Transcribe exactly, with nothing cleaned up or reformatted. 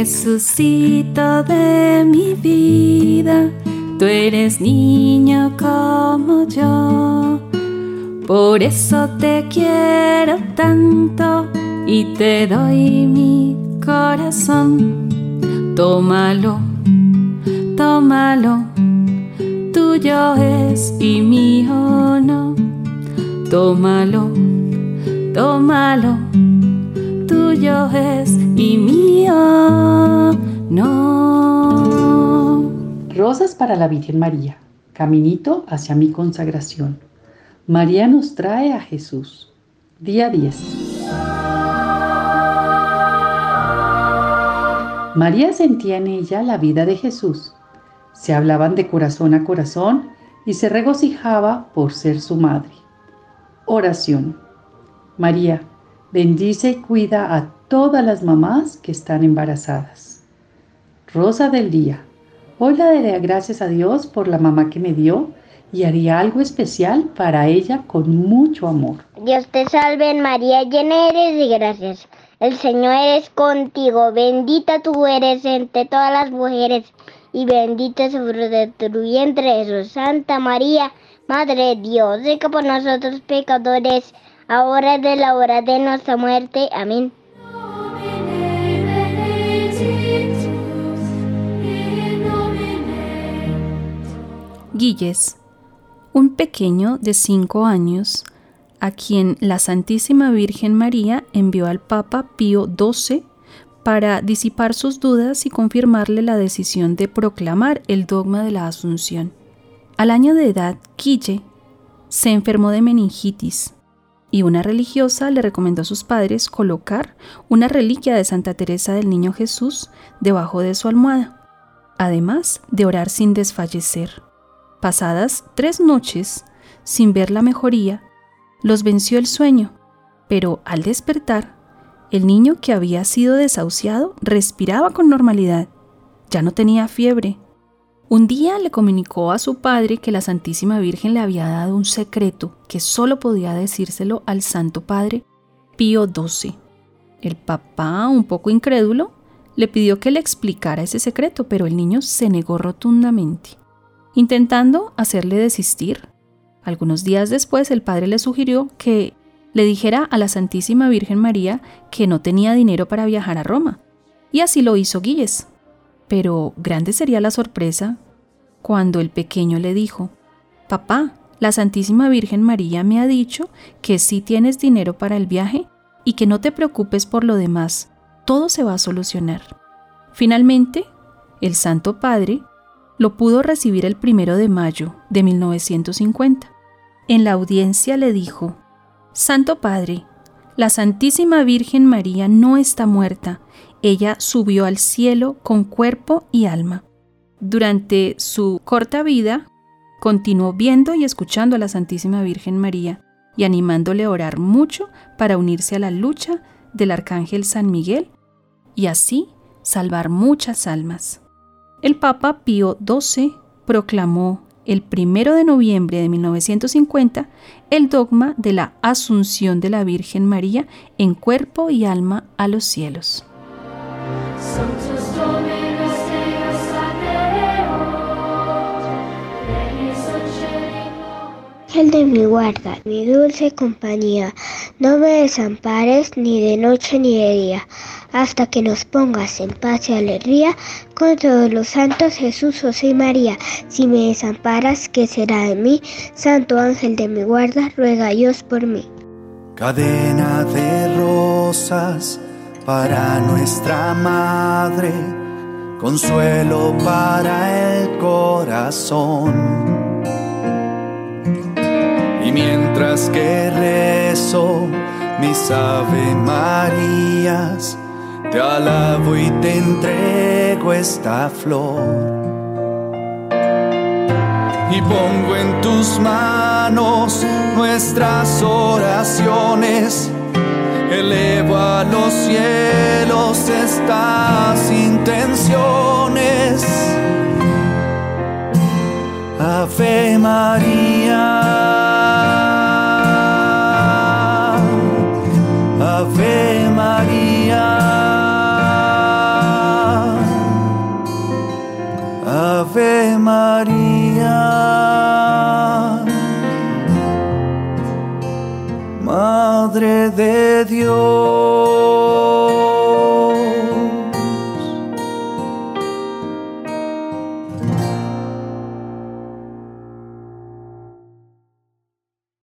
Jesucito de mi vida, tú eres niño como yo. Por eso te quiero tanto y te doy mi corazón. Tómalo, tómalo, tuyo es y mío no. Tómalo, tómalo, tuyo es y mío no. Rosas para la Virgen María, caminito hacia mi consagración. María nos trae a Jesús. Día diez. María sentía en ella la vida de Jesús. Se hablaban de corazón a corazón y se regocijaba por ser su madre. Oración. María, bendice y cuida a todas las mamás que están embarazadas. Rosa del día. Hoy le daré gracias a Dios por la mamá que me dio y haría algo especial para ella con mucho amor. Dios te salve María, llena eres de gracias. El Señor es contigo, bendita tú eres entre todas las mujeres y bendito es el fruto de tu vientre, Jesús. Santa María, Madre de Dios, ruega por nosotros pecadores, ahora es de la hora de nuestra muerte. Amén. Quilles, un pequeño de cinco años, a quien la Santísima Virgen María envió al Papa Pío doce para disipar sus dudas y confirmarle la decisión de proclamar el dogma de la Asunción. Al año de edad, Quille se enfermó de meningitis y una religiosa le recomendó a sus padres colocar una reliquia de Santa Teresa del Niño Jesús debajo de su almohada, además de orar sin desfallecer. Pasadas tres noches, sin ver la mejoría, los venció el sueño, pero al despertar, el niño que había sido desahuciado respiraba con normalidad, ya no tenía fiebre. Un día le comunicó a su padre que la Santísima Virgen le había dado un secreto que solo podía decírselo al Santo Padre Pío doce. El papá, un poco incrédulo, le pidió que le explicara ese secreto, pero el niño se negó rotundamente, intentando hacerle desistir. Algunos días después, el padre le sugirió que le dijera a la Santísima Virgen María que no tenía dinero para viajar a Roma, y así lo hizo Quilles. Pero grande sería la sorpresa cuando el pequeño le dijo: «Papá, la Santísima Virgen María me ha dicho que sí tienes dinero para el viaje y que no te preocupes por lo demás, todo se va a solucionar». Finalmente, el Santo Padre lo pudo recibir el primero de mayo de mil novecientos cincuenta. En la audiencia le dijo: «Santo Padre, la Santísima Virgen María no está muerta. Ella subió al cielo con cuerpo y alma. Durante su corta vida, continuó viendo y escuchando a la Santísima Virgen María y animándole a orar mucho para unirse a la lucha del Arcángel San Miguel y así salvar muchas almas». El Papa Pío doce proclamó el primero de noviembre de mil novecientos cincuenta el dogma de la Asunción de la Virgen María en cuerpo y alma a los cielos. Ángel de mi guarda, mi dulce compañía, no me desampares ni de noche ni de día, hasta que nos pongas en paz y alegría con todos los santos Jesús, José y María. Si me desamparas, ¿qué será de mí? Santo ángel de mi guarda, ruega a Dios por mí. Cadena de rosas para nuestra madre, consuelo para el corazón. Y mientras que rezo mis Ave Marías, te alabo y te entrego esta flor. Y pongo en tus manos nuestras oraciones, elevo a los cielos estas intenciones. Ave María, Ave María, Ave María, Madre de Dios.